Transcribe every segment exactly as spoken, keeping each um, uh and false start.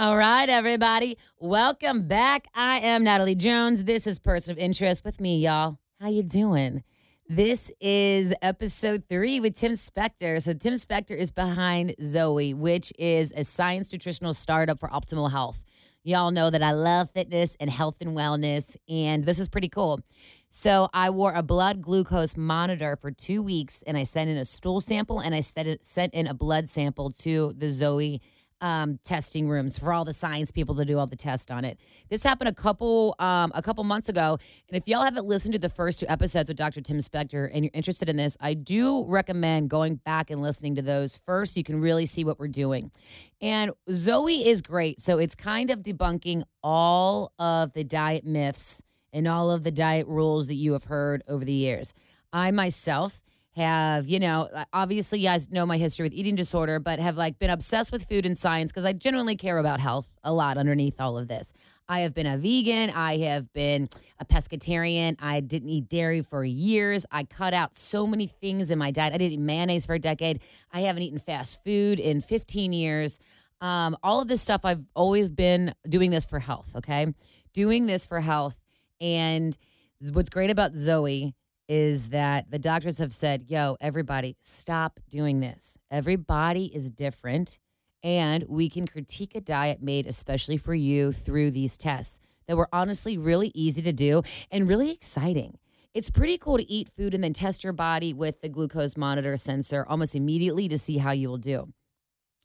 All right, everybody. Welcome back. I am Natalie Jones. This is Person of Interest with me, y'all. How you doing? This is episode three with Tim Spector. So Tim Spector is behind Zoe, which is a science nutritional startup for optimal health. Y'all know that I love fitness and health and wellness, and this is pretty cool. So I wore a blood glucose monitor for two weeks, and I sent in a stool sample, and I sent in a blood sample to the Zoe Um, testing rooms for all the science people to do all the tests on it. This happened a couple um, a couple months ago, and if y'all haven't listened to the first two episodes with Doctor Tim Spector and you're interested in this, I do recommend going back and listening to those first. You can really see what we're doing. And Zoe is great, so it's kind of debunking all of the diet myths and all of the diet rules that you have heard over the years. I myself have, you know, obviously you guys know my history with eating disorder, but have like been obsessed with food and science because I genuinely care about health a lot underneath all of this. I have been a vegan. I have been a pescatarian. I didn't eat dairy for years. I cut out so many things in my diet. I didn't eat mayonnaise for a decade. I haven't eaten fast food in fifteen years. Um, all of this stuff, I've always been doing this for health, okay? Doing this for health. And what's great about Zoe is that the doctors have said, yo, everybody, stop doing this. Everybody is different, and we can critique a diet made especially for you through these tests that were honestly really easy to do and really exciting. It's pretty cool to eat food and then test your body with the glucose monitor sensor almost immediately to see how you will do.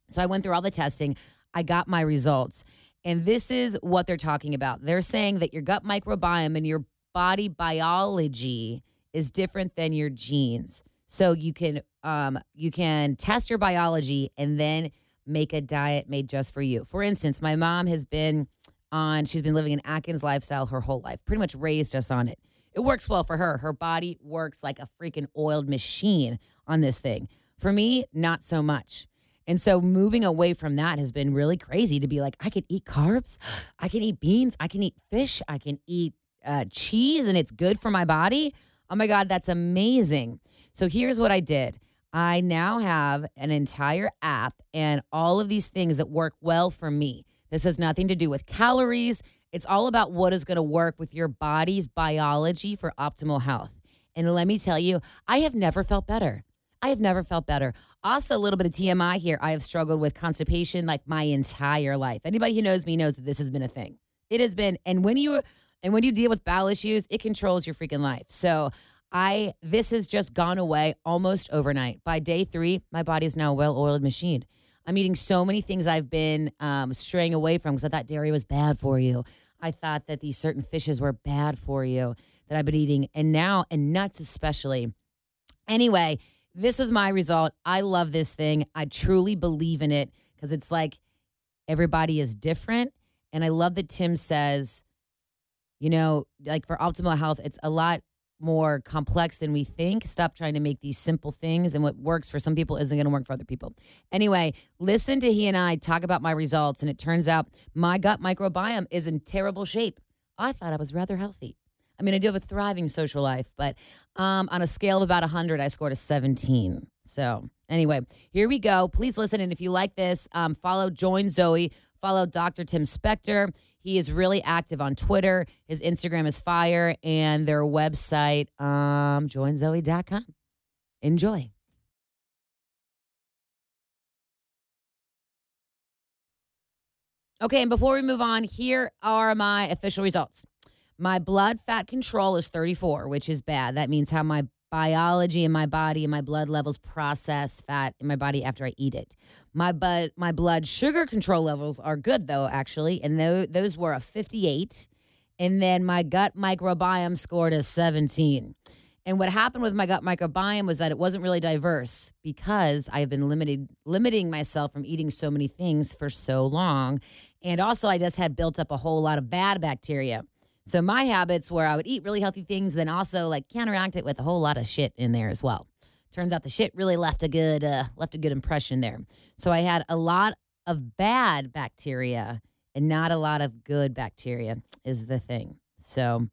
So I went through all the testing. I got my results, and this is what they're talking about. They're saying that your gut microbiome and your body biology is different than your genes. So you can um, you can test your biology and then make a diet made just for you. For instance, my mom has been on, she's been living an Atkins lifestyle her whole life, pretty much raised us on it. It works well for her. Her body works like a freaking oiled machine on this thing. For me, not so much. And so moving away from that has been really crazy to be like, I can eat carbs, I can eat beans, I can eat fish, I can eat uh, cheese, and it's good for my body. Oh, my God, that's amazing. So here's what I did. I now have an entire app and all of these things that work well for me. This has nothing to do with calories. It's all about what is going to work with your body's biology for optimal health. And let me tell you, I have never felt better. I have never felt better. Also, a little bit of T M I here. I have struggled with constipation like my entire life. Anybody who knows me knows that this has been a thing. It has been. And when you And when you deal with bowel issues, it controls your freaking life. So I, this has just gone away almost overnight. By day three, my body is now a well-oiled machine. I'm eating so many things I've been um, straying away from because I thought dairy was bad for you. I thought that these certain fishes were bad for you that I've been eating. And now, and nuts especially. Anyway, this was my result. I love this thing. I truly believe in it because it's like everybody is different. And I love that Tim says, you know, like for optimal health, it's a lot more complex than we think. Stop trying to make these simple things, and what works for some people isn't going to work for other people. Anyway, listen to he and I talk about my results, and it turns out my gut microbiome is in terrible shape. I thought I was rather healthy. I mean, I do have a thriving social life, but um, on a scale of about one hundred, I scored a seventeen. So anyway, here we go. Please listen, and if you like this, um, follow, join Zoe, follow Doctor Tim Spector. He is really active on Twitter. His Instagram is fire, and their website, um, join zoe dot com. Enjoy. Okay, and before we move on, here are my official results. My blood fat control is thirty-four, which is bad. That means how my biology in my body and my blood levels process fat in my body after I eat it. My but my blood sugar control levels are good, though, actually, and th- those were a fifty-eight. And then my gut microbiome scored a seventeen. And what happened with my gut microbiome was that it wasn't really diverse because I have been limited, limiting myself from eating so many things for so long. And also, I just had built up a whole lot of bad bacteria. So my habits were I would eat really healthy things, then also like counteract it with a whole lot of shit in there as well. Turns out the shit really left a good uh, left a good impression there. So I had a lot of bad bacteria and not a lot of good bacteria is the thing. So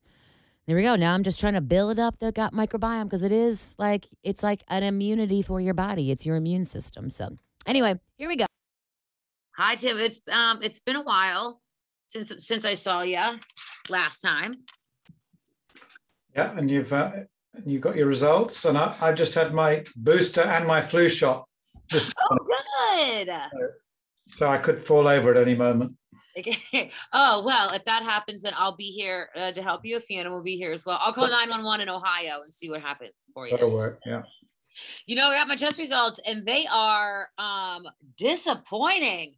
there we go. Now I'm just trying to build up the gut microbiome because it is like it's like an immunity for your body. It's your immune system. So anyway, here we go. Hi, Tim. It's um, it's been a while since since I saw you last time. Yeah, and you've uh, you got your results, and I, I just had my booster and my flu shot. This oh, time. Good. So, so I could fall over at any moment. Okay. Oh, well, if that happens, then I'll be here uh, to help you. If Fiona will be here as well. I'll call nine one one in Ohio and see what happens for you. That'll work, yeah. You know, I got my test results and they are um, disappointing.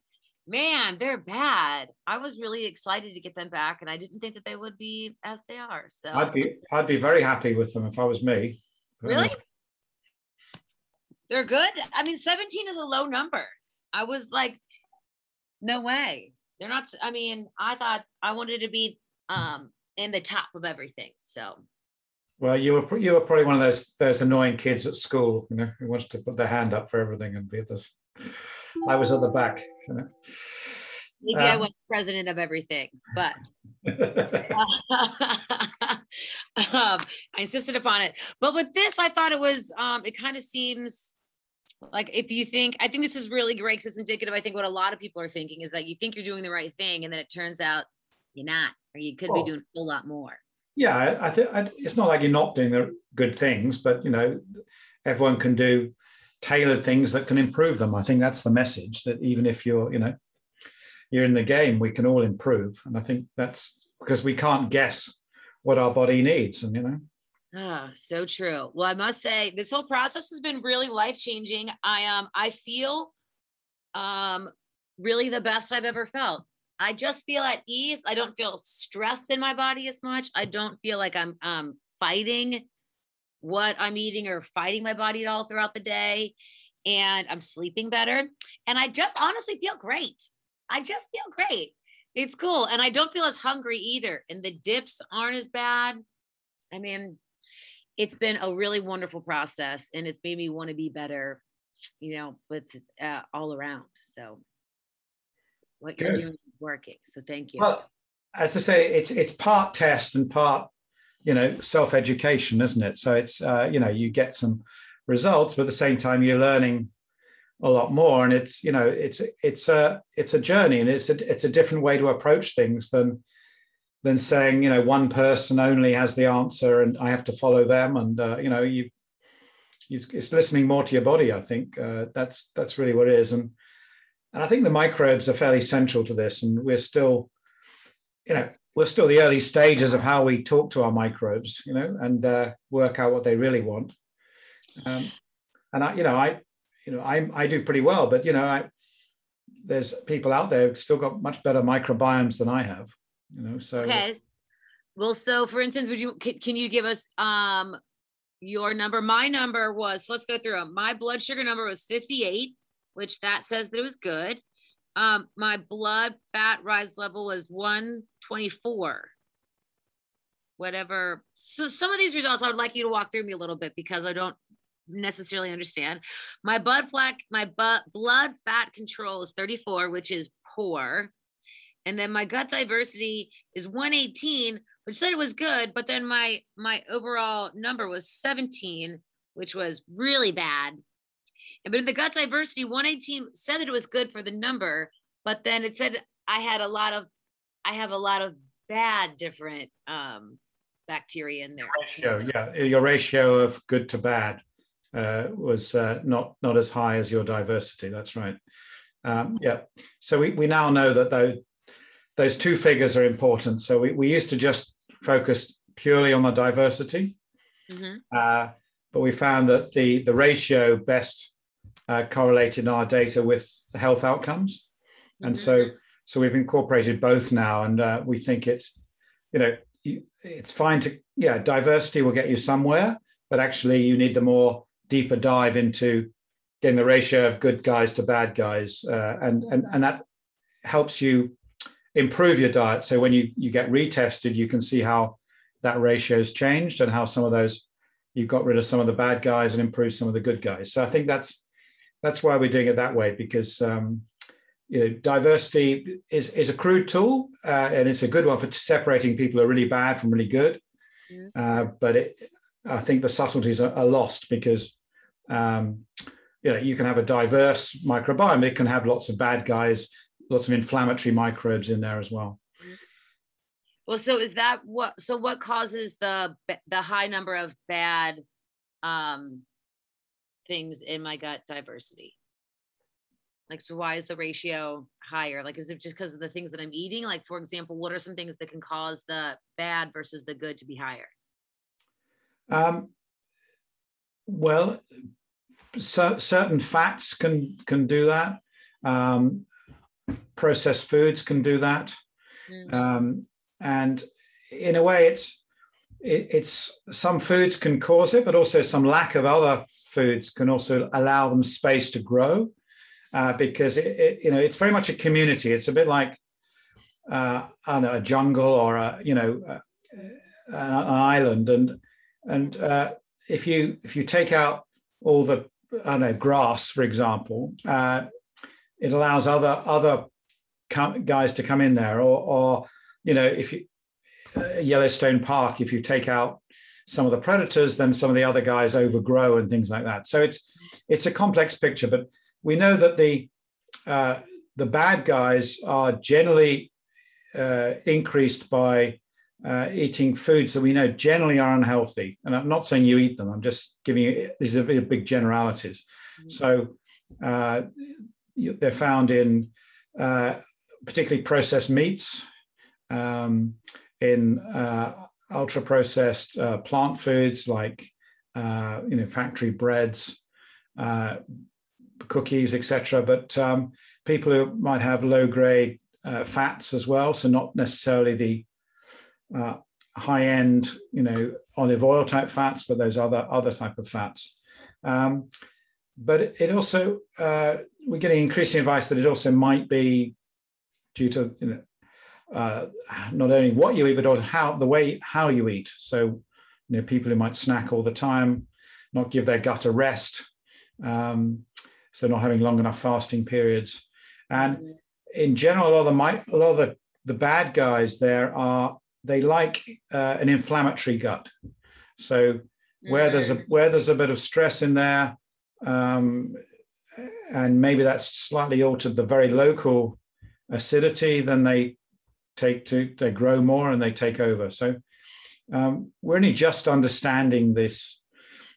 Man, they're bad. I was really excited to get them back and I didn't think that they would be as they are. So I'd be, I'd be very happy with them if I was me. Really? They're good. I mean, seventeen is a low number. I was like, no way. They're not, I mean, I thought I wanted to be um, in the top of everything, so. Well, you were you were probably one of those those annoying kids at school, you know, who wants to put their hand up for everything and be at this. I was at the back, you know. Maybe um, I was president of everything, but um, I insisted upon it. But with this, I thought it was. Um, it kind of seems like if you think, I think this is really great because it's indicative. I think what a lot of people are thinking is that you think you're doing the right thing, and then it turns out you're not, or you could well, be doing a whole lot more. Yeah, I think it's not like you're not doing the good things, but, you know, everyone can do tailored things that can improve them. I think that's the message, that even if you're, you know, you're in the game, we can all improve. And I think that's because we can't guess what our body needs. And, you know. Oh, so true. Well, I must say this whole process has been really life-changing. I um, I feel um, really the best I've ever felt. I just feel at ease. I don't feel stress in my body as much. I don't feel like I'm um, fighting what I'm eating or fighting my body at all throughout the day. And I'm sleeping better. And I just honestly feel great. I just feel great. It's cool. And I don't feel as hungry either. And the dips aren't as bad. I mean, it's been a really wonderful process and it's made me want to be better, you know, with uh, all around. So what you're Good. Doing is working, so thank you. Well, as I say, it's it's part test and part, you know, self-education, isn't it? So it's uh, you know, you get some results, but at the same time you're learning a lot more, and it's, you know, it's it's a it's a journey, and it's a, it's a different way to approach things than than saying, you know, one person only has the answer and I have to follow them, and uh, you know, you it's, it's listening more to your body. I think uh, that's that's really what it is. And. And I think the microbes are fairly central to this, and we're still, you know, we're still the early stages of how we talk to our microbes, you know, and uh, work out what they really want. Um, and I, you know, I, you know, I, I do pretty well, but you know, I, there's people out there who've still got much better microbiomes than I have, you know. So okay, well, so for instance, would you can, can you give us um, your number? My number was, let's go through them. My blood sugar number was fifty-eight. Which that says that it was good. Um, my blood fat rise level was one twenty-four, whatever. So some of these results, I would like you to walk through me a little bit because I don't necessarily understand. My blood fat, my blood fat control is thirty-four, which is poor. And then my gut diversity is one eighteen, which said it was good, but then my, my overall number was seventeen, which was really bad. But in the gut diversity, one eighteen said that it was good for the number, but then it said I had a lot of, I have a lot of bad different um, bacteria in there. Ratio, yeah, your ratio of good to bad uh, was uh, not not as high as your diversity. That's right. Um, yeah. So we, we now know that those those two figures are important. So we we used to just focus purely on the diversity, mm-hmm. uh, but we found that the the ratio best Uh, correlated in our data with the health outcomes, and mm-hmm. so so we've incorporated both now, and uh, we think it's, you know, you, it's fine to, yeah, diversity will get you somewhere, but actually you need the more deeper dive into getting the ratio of good guys to bad guys, uh, and and and that helps you improve your diet. So when you you get retested, you can see how that ratio's changed and how some of those you've got rid of some of the bad guys and improved some of the good guys. So I think that's. That's why we're doing it that way, because um, you know, diversity is, is a crude tool, uh, and it's a good one for separating people who are really bad from really good. Yeah. Uh, but it, I think the subtleties are, are lost because um, you know, you can have a diverse microbiome. It can have lots of bad guys lots of inflammatory microbes in there as well. Well, so is that what, so what causes the, the high number of bad um, things in my gut diversity? Like, so why is the ratio higher? Like, is it just because of the things that I'm eating? Like, for example, what are some things that can cause the bad versus the good to be higher? Um, well, cer- certain fats can, can do that. Um, processed foods can do that. Mm. Um, and in a way, it's, it, it's some foods can cause it, but also some lack of other foods can also allow them space to grow. Uh, because it, it, you know, it's very much a community. It's a bit like uh, I don't know, a jungle or a, you know, uh, an island. And and uh, if you if you take out all the I don't know grass, for example, uh, it allows other other guys to come in there. Or, or you know, if you uh, Yellowstone Park, if you take out some of the predators, then some of the other guys overgrow and things like that. So it's it's a complex picture, but we know that the uh, the bad guys are generally uh, increased by uh, eating foods that we know generally are unhealthy. And I'm not saying you eat them. I'm just giving you, these are big generalities. Mm-hmm. So uh, they're found in uh, particularly processed meats, um, in uh, ultra-processed uh, plant foods like uh, you know, factory breads, uh, cookies, et cetera, but um, people who might have low-grade uh, fats as well, so not necessarily the uh, high-end, you know, olive oil type fats, but those other other type of fats. Um, but it, it also, uh, we're getting increasing advice that it also might be due to, you know, uh, not only what you eat, but also how the way how you eat. So, you know, people who might snack all the time, not give their gut a rest. Um, So not having long enough fasting periods, and in general, a lot of the my, a lot of the, the bad guys there are they like uh, an inflammatory gut. So where there's a where there's a bit of stress in there, um, and maybe that's slightly altered the very local acidity, then they take to they grow more and they take over. So um, we're only just understanding this,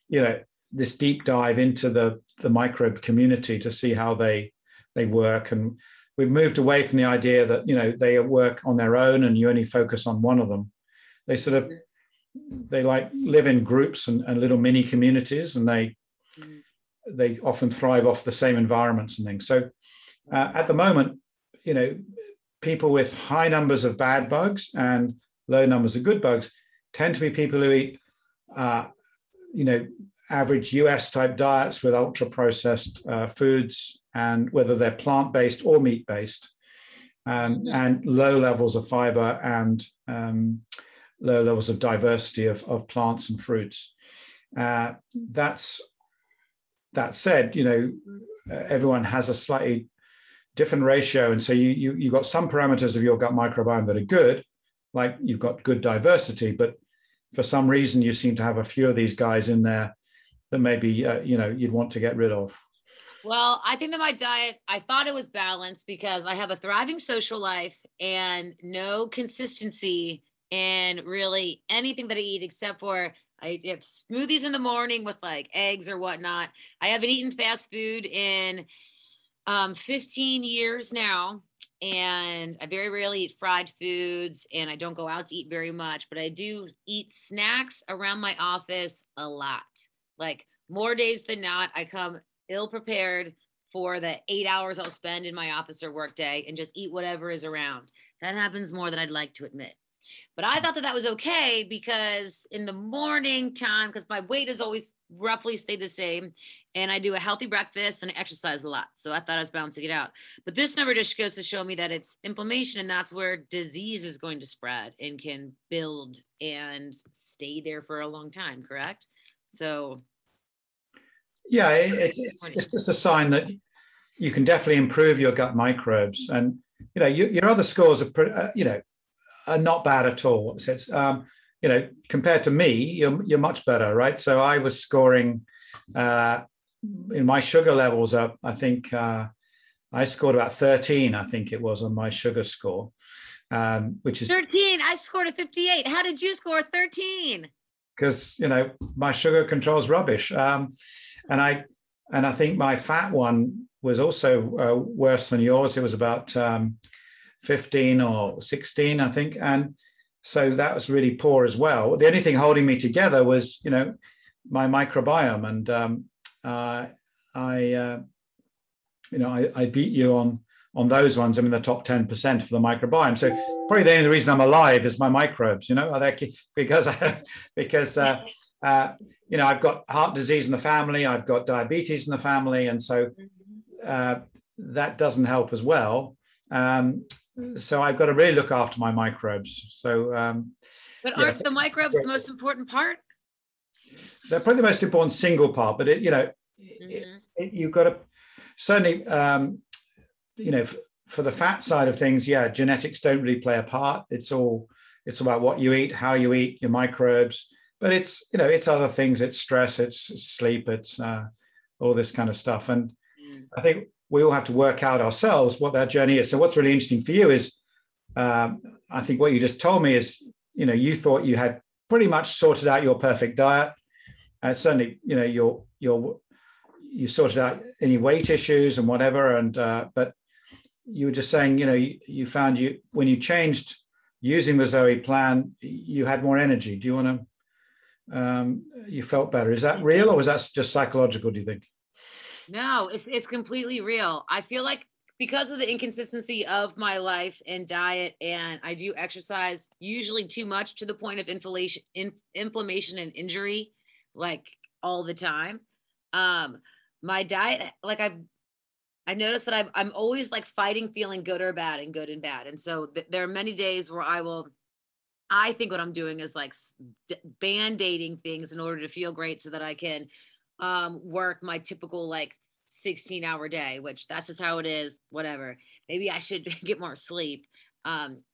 you know, this deep dive into the the microbe community to see how they they work. And we've moved away from the idea that, you know, they work on their own and you only focus on one of them. They sort of, they like live in groups and, and little mini communities, and they mm. they often thrive off the same environments and things. So uh, at the moment, you know, people with high numbers of bad bugs and low numbers of good bugs tend to be people who eat, uh, you know, average U S type diets with ultra processed uh, foods, and whether they're plant-based or meat-based, um, and low levels of fiber and um, low levels of diversity of, of plants and fruits. Uh, that's, that said, you know, everyone has a slightly different ratio. And so you, you, you've got some parameters of your gut microbiome that are good, like you've got good diversity, but for some reason you seem to have a few of these guys in there that maybe, uh, you know, you'd want to get rid of? Well, I think that my diet, I thought it was balanced because I have a thriving social life and no consistency in really anything that I eat, except for I have smoothies in the morning with like eggs or whatnot. I haven't eaten fast food in um, fifteen years now. And I very rarely eat fried foods, and I don't go out to eat very much, but I do eat snacks around my office a lot. Like more days than not, I come ill prepared for the eight hours I'll spend in my office or work day and just eat whatever is around. That happens more than I'd like to admit. But I thought that that was okay because in the morning time, because my weight has always roughly stayed the same, and I do a healthy breakfast and I exercise a lot. So I thought I was balancing it out. But this number just goes to show me that it's inflammation, and that's where disease is going to spread and can build and stay there for a long time, correct? So, yeah, it, it's, it's just a sign that you can definitely improve your gut microbes, and you know you, your other scores are pretty, uh, you know, are not bad at all. So it's um, you know, compared to me, you're you're much better, right? So I was scoring uh, in my sugar levels up, I think uh, I scored about thirteen, I think it was, on my sugar score, um, which is thirteen. I scored a fifty-eight. How did you score thirteen? Because, you know, my sugar control's rubbish. Um, and I and I think my fat one was also uh, worse than yours. It was about um, fifteen or sixteen, I think. And so that was really poor as well. The only thing holding me together was, you know, my microbiome. And um, uh, I, uh, you know, I, I beat you on on those ones. I'm in the top ten percent for the microbiome. So probably the only reason I'm alive is my microbes, you know, are they, because, I, because uh, uh, you know, I've got heart disease in the family. I've got diabetes in the family. And so uh, that doesn't help as well. Um, so I've got to really look after my microbes. So, um, but aren't yeah, so, the microbes the most important part? They're probably the most important single part, but it, you know, mm-hmm. it, it, you've got to certainly, um, you know, f- for the fat side of things, yeah, genetics don't really play a part. It's all, it's about what you eat, how you eat, your microbes, but it's, you know, it's other things. It's stress, it's sleep, it's uh, all this kind of stuff. And mm. I think we all have to work out ourselves what that journey is. So what's really interesting for you is, um, I think what you just told me is, you know, you thought you had pretty much sorted out your perfect diet. And certainly, you know, your, your, you sorted out any weight issues and whatever. And, uh, but you were just saying, you know, you, you found you, when you changed using the Zoe plan, you had more energy. Do you want to, um, you felt better. Is that real or was that just psychological, do you think? No, it's it's completely real. I feel like because of the inconsistency of my life and diet, and I do exercise usually too much to the point of inflammation, in, inflammation and injury, like all the time. Um, my diet, like I've, I've noticed that I'm I'm always like fighting, feeling good or bad, and good and bad. And so th- there are many days where I will, I think what I'm doing is like band-aiding things in order to feel great so that I can um, work my typical like sixteen hour day, which that's just how it is, whatever. Maybe I should get more sleep. Um,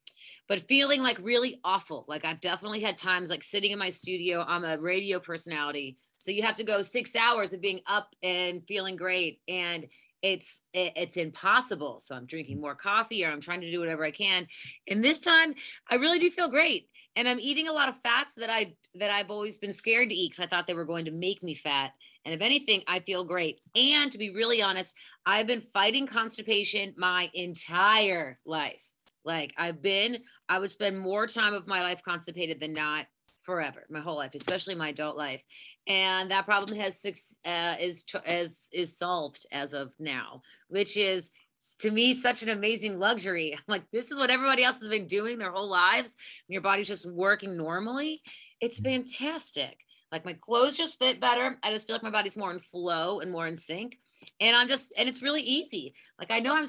but feeling like really awful. Like I've definitely had times like sitting in my studio, I'm a radio personality. So you have to go six hours of being up and feeling great. And it's, it's impossible. So I'm drinking more coffee or I'm trying to do whatever I can. And this time I really do feel great. And I'm eating a lot of fats that I, that I've always been scared to eat because I thought they were going to make me fat. And if anything, I feel great. And to be really honest, I've been fighting constipation my entire life. Like I've been, I would spend more time of my life constipated than not forever, my whole life, especially my adult life. And that problem has six, uh, is, is, is solved as of now, which is, to me, such an amazing luxury. I'm like, this is what everybody else has been doing their whole lives. And your body's just working normally. It's fantastic. Like my clothes just fit better. I just feel like my body's more in flow and more in sync. And I'm just, and it's really easy. Like I know I'm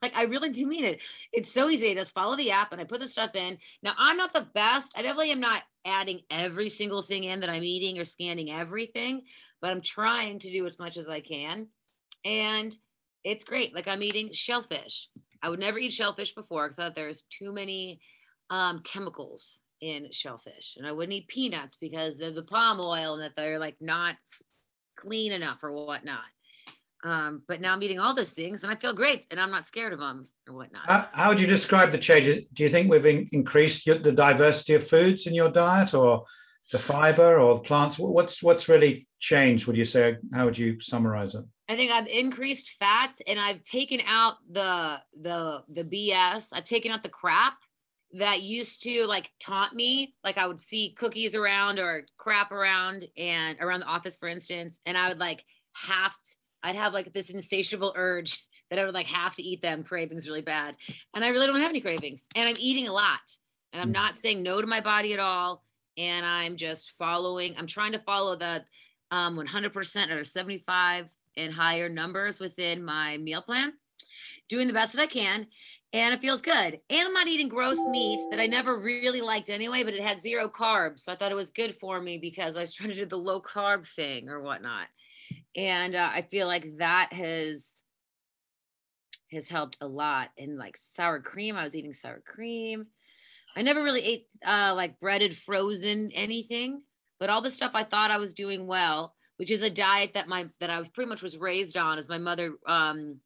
like, I really do mean it. It's so easy. I just follow the app and I put the stuff in. Now I'm not the best. I definitely am not adding every single thing in that I'm eating or scanning everything, but I'm trying to do as much as I can. And it's great. Like I'm eating shellfish. I would never eat shellfish before because I thought there was too many um, chemicals in shellfish. And I wouldn't eat peanuts because they're the palm oil and that they're like not clean enough or whatnot. Um, but now I'm eating all those things and I feel great and I'm not scared of them or whatnot. How, how would you describe the changes? Do you think we've in, increased your, the diversity of foods in your diet or the fiber or the plants? What's, what's really changed, would you say? How would you summarize it? I think I've increased fats and I've taken out the, the, the B S. I've taken out the crap that used to like taunt me. Like I would see cookies around or crap around and around the office, for instance. And I would like have to, I'd have like this insatiable urge that I would like have to eat them. Cravings really bad. And I really don't have any cravings and I'm eating a lot and I'm not saying no to my body at all. And I'm just following, I'm trying to follow the um, one hundred percent or seventy-five and higher numbers within my meal plan, doing the best that I can. And it feels good. And I'm not eating gross meat that I never really liked anyway, but it had zero carbs. So I thought it was good for me because I was trying to do the low carb thing or whatnot. And uh, I feel like that has, has helped a lot. And like sour cream, I was eating sour cream. I never really ate uh, like breaded, frozen anything, but all the stuff I thought I was doing well, which is a diet that my, that I was pretty much was raised on as my mother um,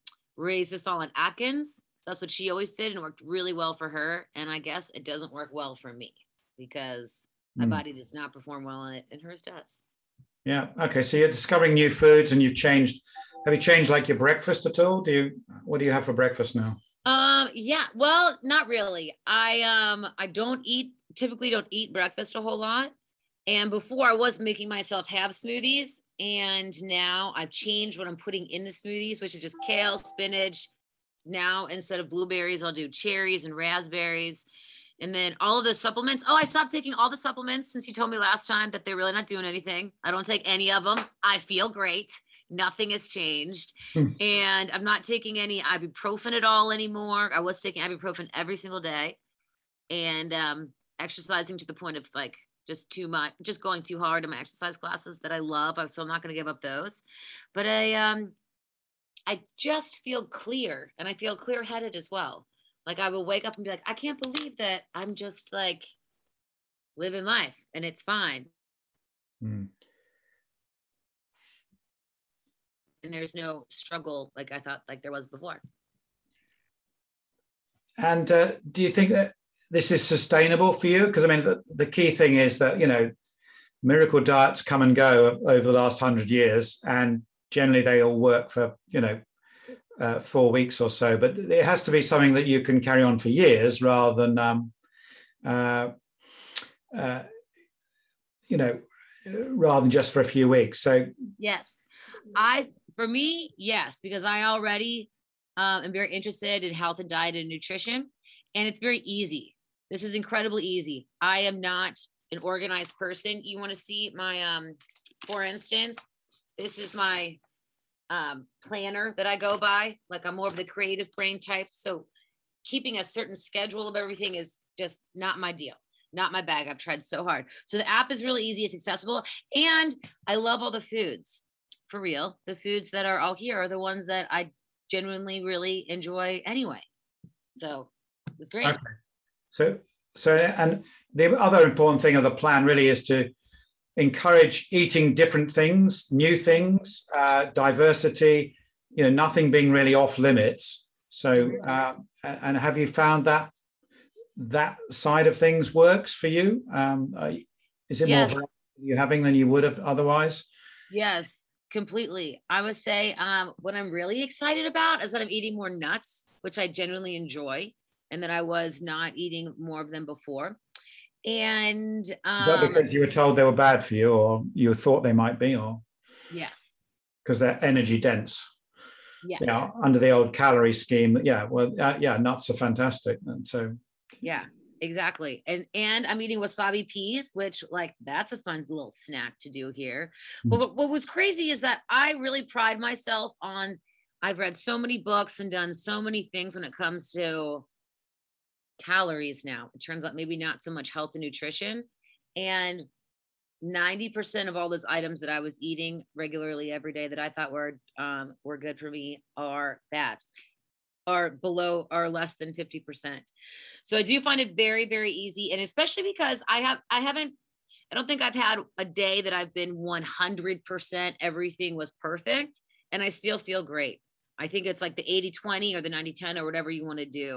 raised us all in Atkins. So that's what she always did, and it worked really well for her. And I guess it doesn't work well for me because my mm. body does not perform well in it, and hers does. Yeah. Okay. So you're discovering new foods, and you've changed. Have you changed like your breakfast at all? Do you? What do you have for breakfast now? Um. Yeah. Well, not really. I um. I don't eat. Typically, don't eat breakfast a whole lot. And before, I was making myself have smoothies, and now I've changed what I'm putting in the smoothies, which is just kale, spinach. Now instead of blueberries, I'll do cherries and raspberries. And then all of those supplements. Oh, I stopped taking all the supplements since you told me last time that they're really not doing anything. I don't take any of them. I feel great. Nothing has changed. And I'm not taking any ibuprofen at all anymore. I was taking ibuprofen every single day, and um, exercising to the point of like just too much, just going too hard in my exercise classes that I love. I'm still not going to give up those, but I, um, I just feel clear, and I feel clear headed as well. Like I will wake up and be like, I can't believe that I'm just like living life and it's fine. Mm. And there's no struggle like I thought like there was before. And uh, do you think that this is sustainable for you? Because I mean, the, the key thing is that, you know, miracle diets come and go over the last hundred years, and generally they all work for, you know, Uh, four weeks or so, but it has to be something that you can carry on for years, rather than um, uh, uh, you know, rather than just for a few weeks. So yes, I for me yes, because I already uh, am very interested in health and diet and nutrition, and it's very easy. This is incredibly easy. I am not an organized person. You want to see my um, for instance, this is my Um, planner that I go by. Like I'm more of the creative brain type, so keeping a certain schedule of everything is just not my deal, not my bag. I've tried so hard. So the app is really easy, it's accessible, and I love all the foods. For real, the foods that are all here are the ones that I genuinely really enjoy anyway, so it's great. Okay. So so and the other important thing of the plan really is to encourage eating different things, new things, uh, diversity, you know, nothing being really off limits. So, uh, and have you found that that side of things works for you? Um, is it yes. more you're having than you would have otherwise? Yes, completely. I would say um, what I'm really excited about is that I'm eating more nuts, which I genuinely enjoy, and that I was not eating more of them before. And um, is that because you were told they were bad for you, or you thought they might be, or yes, because they're energy dense? Yes, you know, under the old calorie scheme. Yeah, well, uh, yeah, nuts are fantastic, and so yeah, exactly. And and I'm eating wasabi peas, which like that's a fun little snack to do here. But what, what was crazy is that I really pride myself on. I've read so many books and done so many things when it comes to calories now. It turns out maybe not so much health and nutrition. And ninety percent of all those items that I was eating regularly every day that I thought were um, were good for me are bad, are below, are less than fifty percent. So I do find it very, very easy. And especially because I have, I haven't, I don't think I've had a day that I've been one hundred percent everything was perfect, and I still feel great. I think it's like the eighty twenty or the ninety ten or whatever you want to do.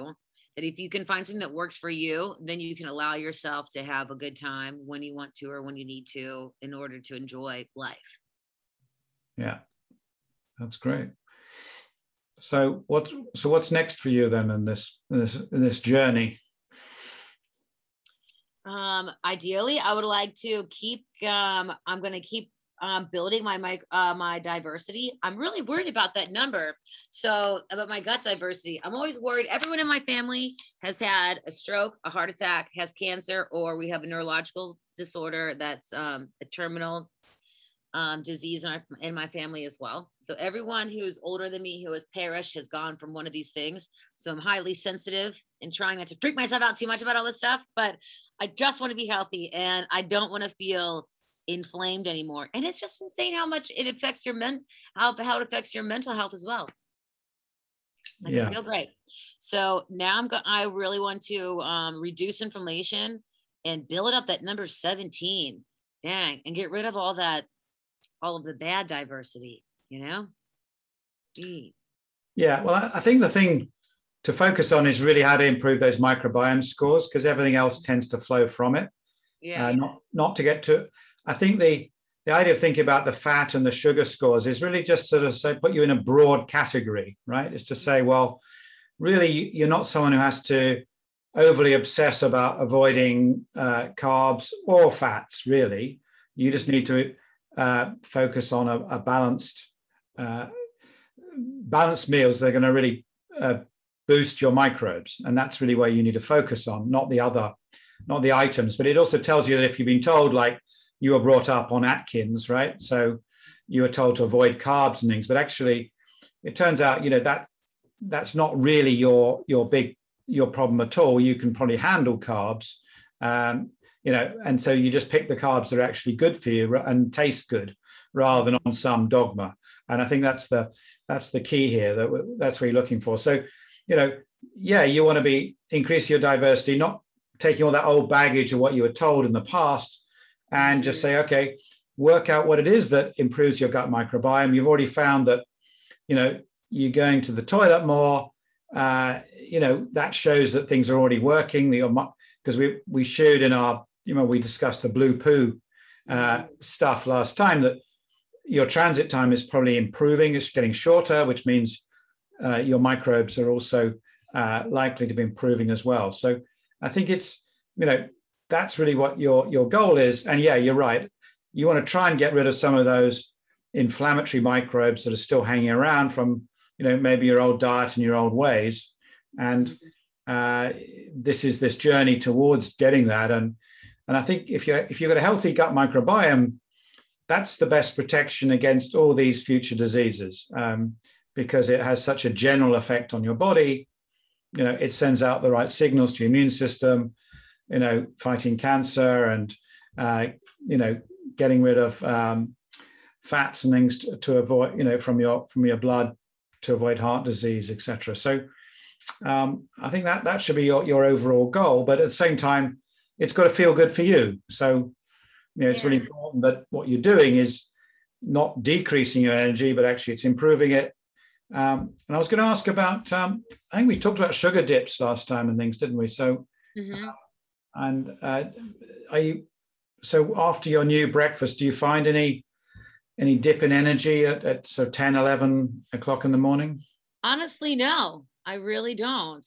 That if you can find something that works for you, then you can allow yourself to have a good time when you want to or when you need to in order to enjoy life. Yeah, that's great. So what? So what's next for you then in this in this in this journey? Um, ideally, I would like to keep. Um, I'm going to keep um, building my my uh, my diversity. I'm really worried about that number. So about my gut diversity, I'm always worried. Everyone in my family has had a stroke, a heart attack, has cancer, or we have a neurological disorder that's um, a terminal um, disease in, our, in my family as well. So everyone who is older than me who has perished has gone from one of these things. So I'm highly sensitive and trying not to freak myself out too much about all this stuff, but I just want to be healthy, and I don't want to feel inflamed anymore. And it's just insane how much it affects your men how, how it affects your mental health as well. I yeah. feel great. So now I'm going I really want to um reduce inflammation and build up that number seventeen. Dang, and get rid of all that all of the bad diversity, you know? Gee. Yeah, well, I think the thing to focus on is really how to improve those microbiome scores, because everything else tends to flow from it. Yeah. Uh, not, not to get to, I think the, the idea of thinking about the fat and the sugar scores is really just sort of say, put you in a broad category, right? It's to say, well, really, you're not someone who has to overly obsess about avoiding uh, carbs or fats, really. You just need to uh, focus on a, a balanced uh, balanced meals that are going to really uh, boost your microbes. And that's really where you need to focus on, not the other, not the items. But it also tells you that if you've been told, like you were brought up on Atkins, right? So you were told to avoid carbs and things, but actually it turns out, you know, that that's not really your, your big, your problem at all. You can probably handle carbs, um, you know, and so you just pick the carbs that are actually good for you and taste good rather than on some dogma. And I think that's the, that's the key here, that that's what you're looking for. So, you know, yeah, you want to be increase your diversity, not taking all that old baggage of what you were told in the past, and just say, okay, work out what it is that improves your gut microbiome. You've already found that, you know, you're going to the toilet more. Uh, you know, that shows that things are already working. Because we we showed in our, you know, we discussed the blue poo uh, stuff last time, that your transit time is probably improving. It's getting shorter, which means uh, your microbes are also uh, likely to be improving as well. So I think it's, you know, that's really what your, your goal is. And yeah, you're right. You want to try and get rid of some of those inflammatory microbes that are still hanging around from, you know, maybe your old diet and your old ways. And uh, this is this journey towards getting that. And, and I think if you're, if you've got a healthy gut microbiome, that's the best protection against all these future diseases, um, because it has such a general effect on your body. You know, it sends out the right signals to your immune system, you know, fighting cancer and, uh, you know, getting rid of um, fats and things to, to avoid, you know, from your, from your blood to avoid heart disease, et cetera. So um, I think that that should be your, your overall goal, but at the same time, it's got to feel good for you. So, you know, it's yeah. really important that what you're doing is not decreasing your energy, but actually it's improving it. Um, and I was going to ask about, um, I think we talked about sugar dips last time and things, didn't we? So, mm-hmm. uh, and uh, are you, so after your new breakfast, do you find any, any dip in energy at, at so ten, eleven o'clock in the morning? Honestly, no, I really don't.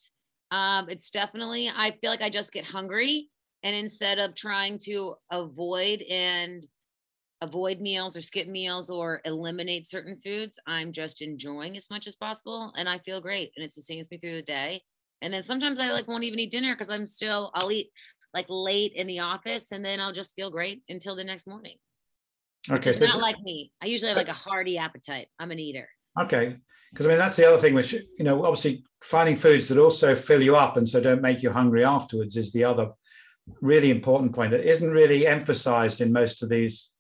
Um, it's definitely, I feel like I just get hungry. And instead of trying to avoid and avoid meals or skip meals or eliminate certain foods, I'm just enjoying as much as possible. And I feel great. And it sustains me through the day. And then sometimes I like won't even eat dinner because I'm still, I'll eat like late in the office and then I'll just feel great until the next morning. Okay. It's not like me. I usually have like a hearty appetite. I'm an eater. Okay. Because I mean, that's the other thing, which, you know, obviously finding foods that also fill you up and so don't make you hungry afterwards is the other really important point that isn't really emphasized in most of these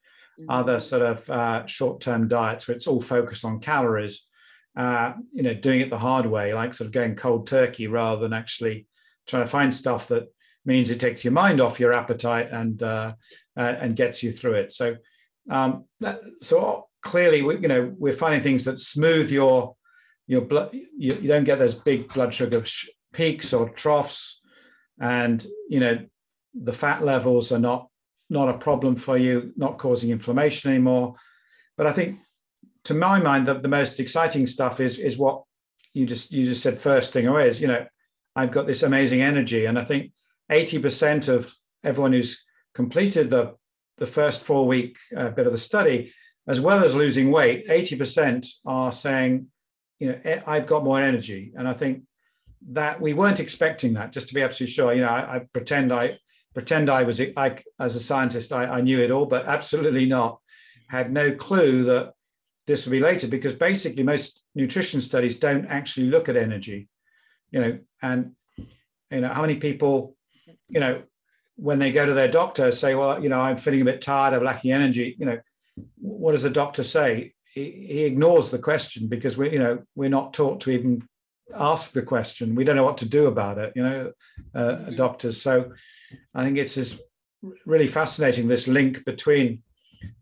mm-hmm. other sort of uh, short-term diets where it's all focused on calories, uh, you know, doing it the hard way, like sort of going cold turkey rather than actually trying to find stuff that means it takes your mind off your appetite and uh, uh, and gets you through it. So um, that, so clearly, we, you know, we're finding things that smooth your, your blood, you, you don't get those big blood sugar sh- peaks or troughs and, you know, the fat levels are not not a problem for you, not causing inflammation anymore. But I think, to my mind, the, the most exciting stuff is is what you just you just said first thing away is, you know, I've got this amazing energy. And I think eighty percent of everyone who's completed the, the first four-week uh, bit of the study, as well as losing weight, eighty percent are saying, you know, I've got more energy. And I think that we weren't expecting that, just to be absolutely sure. You know, I, I pretend I... Pretend I was, I, as a scientist, I, I knew it all, but absolutely not. Had no clue that this would be later, because basically most nutrition studies don't actually look at energy, you know, and, you know, how many people, you know, when they go to their doctor say, well, you know, I'm feeling a bit tired, I'm lacking energy, you know, what does the doctor say? He, he ignores the question because we, you know, we're not taught to even ask the question. We don't know what to do about it, you know, uh, mm-hmm. doctors. So I think it's this really fascinating, this link between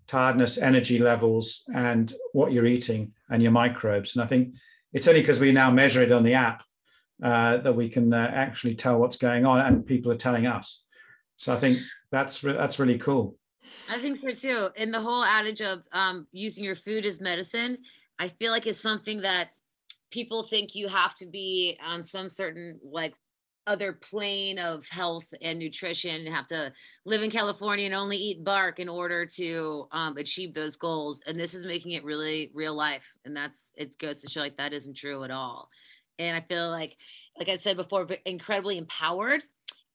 tiredness, energy levels, and what you're eating and your microbes. And I think It's only because we now measure it on the app uh, that we can uh, actually tell what's going on, and people are telling us. So I think that's re that's really cool. I think so too. And the whole adage of um, using your food as medicine, I feel like it's something that people think you have to be on some certain like other plane of health and nutrition and have to live in California and only eat bark in order to um, achieve those goals. And this is making it really real life. And that's, it goes to show like that isn't true at all. And I feel like, like I said before, incredibly empowered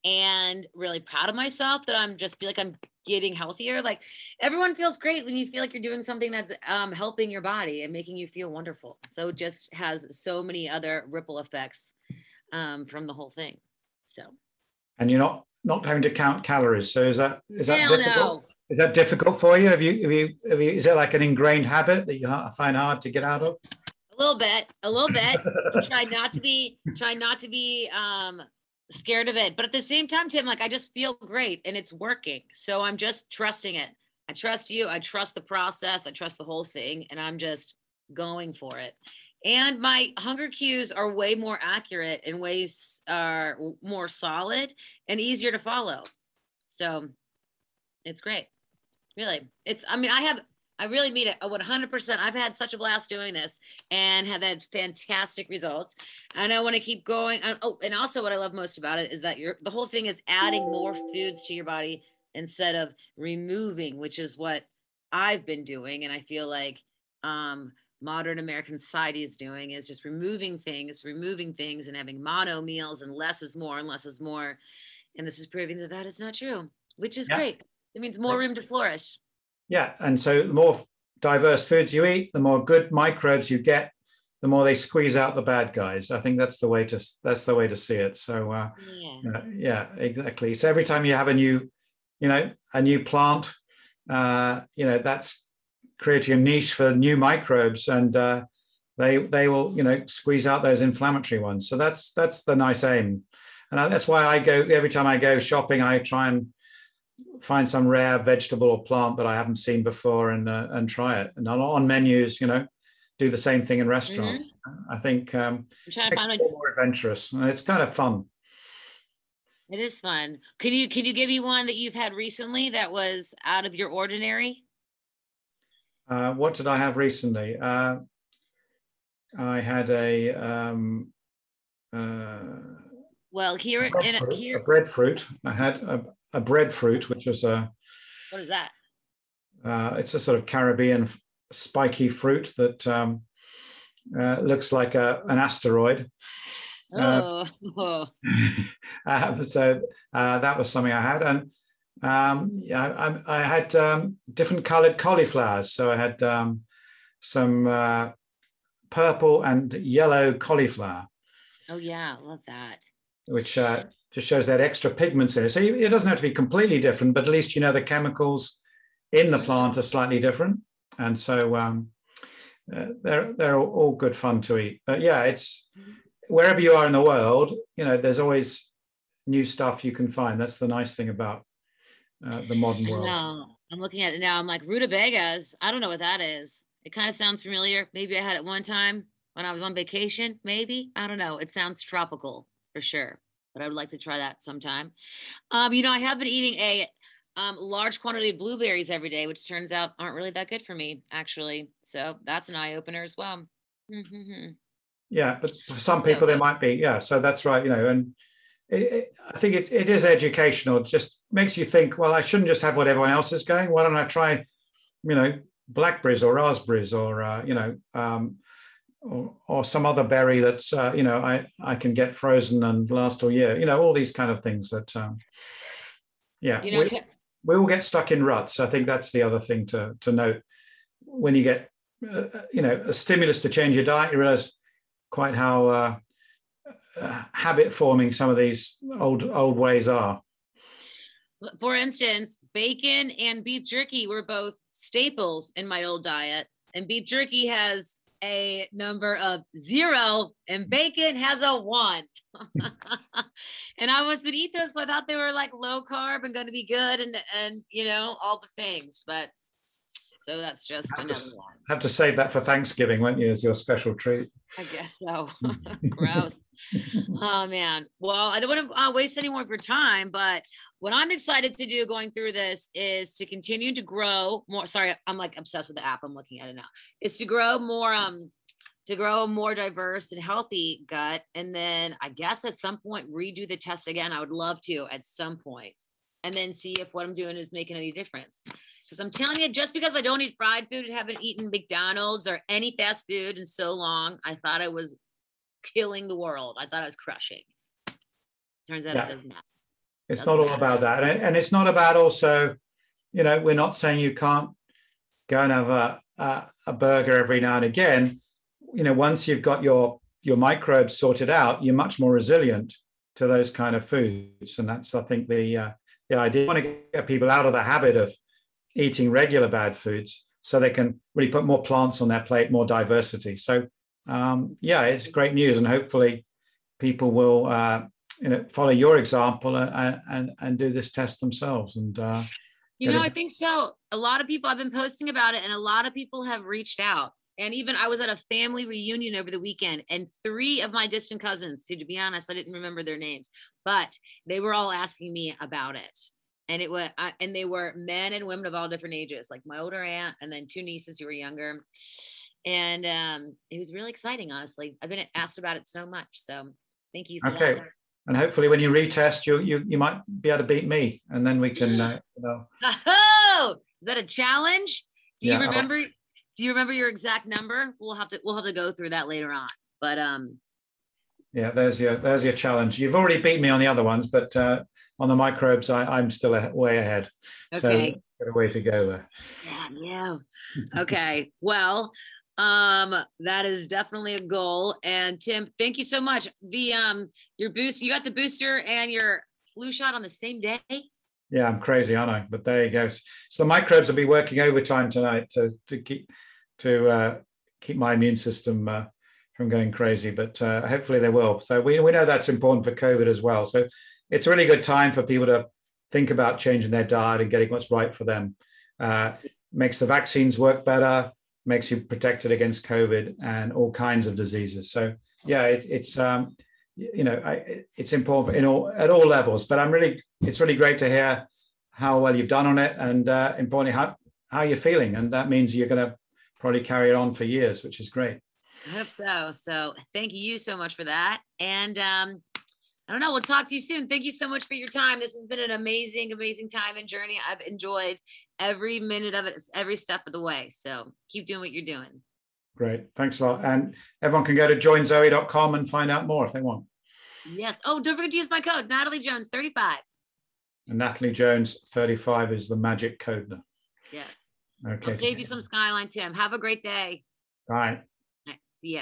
and really proud of myself that I'm just feel like I'm getting healthier. Like everyone feels great when you feel like you're doing something that's um, helping your body and making you feel wonderful. So it just has so many other ripple effects um, from the whole thing. So. And you're not, not having to count calories. So is that, is that Hell difficult? No. Is that difficult for you? Have you, have you, have you, is it like an ingrained habit that you find hard to get out of? A little bit, a little bit. Try not to be, try not to be, um, scared of it, but at the same time, Tim, like I just feel great and it's working, so I'm just trusting it. I trust you, I trust the process, I trust the whole thing, and I'm just going for it. And my hunger cues are way more accurate and ways are more solid and easier to follow, so it's great, really. It's, I mean, I have, I really mean it one hundred percent. I've had such a blast doing this and have had fantastic results. And I want to keep going. Oh, and also what I love most about it is that you're, the whole thing is adding more foods to your body instead of removing, which is what I've been doing. And I feel like um, modern American society is doing is just removing things, removing things and having mono meals and less is more and less is more. And this is proving that that is not true, which is yeah. great. It means more room to flourish. Yeah, and so the more diverse foods you eat, the more good microbes you get, the more they squeeze out the bad guys. I think that's the way to that's the way to see it. So uh, yeah. Uh, yeah, exactly. So every time you have a new, you know, a new plant, uh, you know, that's creating a niche for new microbes, and uh, they they will, you know, squeeze out those inflammatory ones. So that's that's the nice aim, and I, that's why I go every time I go shopping, I try and find some rare vegetable or plant that I haven't seen before and uh, and try it. And on, on menus, you know, do the same thing in restaurants. Mm-hmm. I think um, I'm trying to find like more adventurous. It's kind of fun. It is fun. Could you could you give me one that you've had recently that was out of your ordinary? Uh, what did I have recently? Uh, I had a um, uh, well here a in a, here a breadfruit. I had a. A breadfruit, which was a what is that? Uh, it's a sort of Caribbean spiky fruit that um, uh, looks like a, an asteroid. Oh, uh, uh, so uh, that was something I had, and um, yeah, I, I had um, different coloured cauliflowers. So I had um, some uh, purple and yellow cauliflower. Oh yeah, I love that. Which. Uh, Just shows that extra pigments in it. So it doesn't have to be completely different, but at least you know the chemicals in the plant are slightly different, and so um, uh, they're they're all good fun to eat. But yeah, it's wherever you are in the world, you know, there's always new stuff you can find. That's the nice thing about uh, the modern world. No, I'm looking at it now. I'm like rutabagas. I don't know what that is. It kind of sounds familiar. Maybe I had it one time when I was on vacation. Maybe I don't know. It sounds tropical for sure. But I would like to try that sometime. Um, you know, I have been eating a um, large quantity of blueberries every day, which turns out aren't really that good for me, actually. So that's an eye opener as well. Mm-hmm. Yeah, but for some people okay. There might be. Yeah, so that's right. You know, and it, it, I think it, it is educational. It just makes you think, well, I shouldn't just have what everyone else is going. Why don't I try, you know, blackberries or raspberries or, uh, you know, um, Or, or some other berry that's, uh, you know, I, I can get frozen and last all year, you know, all these kind of things that, um, yeah, you know, we, we all get stuck in ruts. I think that's the other thing to, to note. When you get, uh, you know, a stimulus to change your diet, you realize quite how uh, uh, habit forming some of these old, old ways are. For instance, bacon and beef jerky were both staples in my old diet, and beef jerky has a number of zero and bacon has a one. And I was an ethos, so I thought they were like low carb and going to be good and, and, you know, all the things, but So that's just another to, one. Have to save that for Thanksgiving, won't you, as your special treat? I guess so. Gross. Oh, man. Well, I don't want to uh, waste any more of your time, but what I'm excited to do going through this is to continue to grow more. Sorry, I'm like obsessed with the app. I'm looking at it now. It's to grow more, um, to grow a more diverse and healthy gut. And then I guess at some point redo the test again. I would love to at some point, and then see if what I'm doing is making any difference. Because I'm telling you, just because I don't eat fried food and haven't eaten McDonald's or any fast food in so long, I thought I was killing the world. I thought I was crushing. Turns out yeah. it doesn't matter. It's doesn't not matter. all about that. And, and it's not about also, you know, we're not saying you can't go and have a, a, a burger every now and again. You know, once you've got your, your microbes sorted out, you're much more resilient to those kind of foods. And that's, I think, the, uh, the idea. You want to get people out of the habit of eating regular bad foods so they can really put more plants on their plate, more diversity. So um, yeah, it's great news, and hopefully people will uh, you know, follow your example and, and, and do this test themselves. And uh, you know, I think so. A lot of people, I've been posting about it, and a lot of people have reached out. And even I was at a family reunion over the weekend, and three of my distant cousins, who, to be honest, I didn't remember their names, but they were all asking me about it. And it was, uh, and they were men and women of all different ages, like my older aunt, and then two nieces who were younger. And um, it was really exciting, honestly. I've been asked about it so much, so thank you. For okay, that. And hopefully, when you retest, you you you might be able to beat me, and then we can. Uh, you know. Oh, is that a challenge? Do you yeah, remember? I'll... Do you remember your exact number? We'll have to we'll have to go through that later on. But um, yeah, there's your there's your challenge. You've already beat me on the other ones, but. Uh, On the microbes, I, I'm still a, way ahead. Okay. So got a way to go there. Yeah. yeah. Okay. Well, um, that is definitely a goal. And Tim, thank you so much. The um, your boost, you got the booster and your flu shot on the same day. Yeah, I'm crazy, aren't I? But there you go. So the microbes will be working overtime tonight to to keep to uh, keep my immune system uh, from going crazy. But uh, hopefully they will. So we we know that's important for COVID as well. So. It's a really good time for people to think about changing their diet and getting what's right for them. Uh, makes the vaccines work better, makes you protected against COVID and all kinds of diseases. So yeah, it, it's um, you know I, it's important in all at all levels. But I'm really it's really great to hear how well you've done on it, and uh, importantly how how you're feeling, and that means you're going to probably carry it on for years, which is great. I hope so. So thank you so much for that, and. Um... I don't know. We'll talk to you soon. Thank you so much for your time. This has been an amazing, amazing time and journey. I've enjoyed every minute of it, every step of the way. So keep doing what you're doing. Great. Thanks a lot. And everyone can go to join zoe dot com and find out more if they want. Yes. Oh, don't forget to use my code, Natalie Jones thirty-five. And Natalie Jones thirty-five is the magic code now. Yes. Okay. I'll save you some Skyline, Tim. Have a great day. Bye. All right. See ya.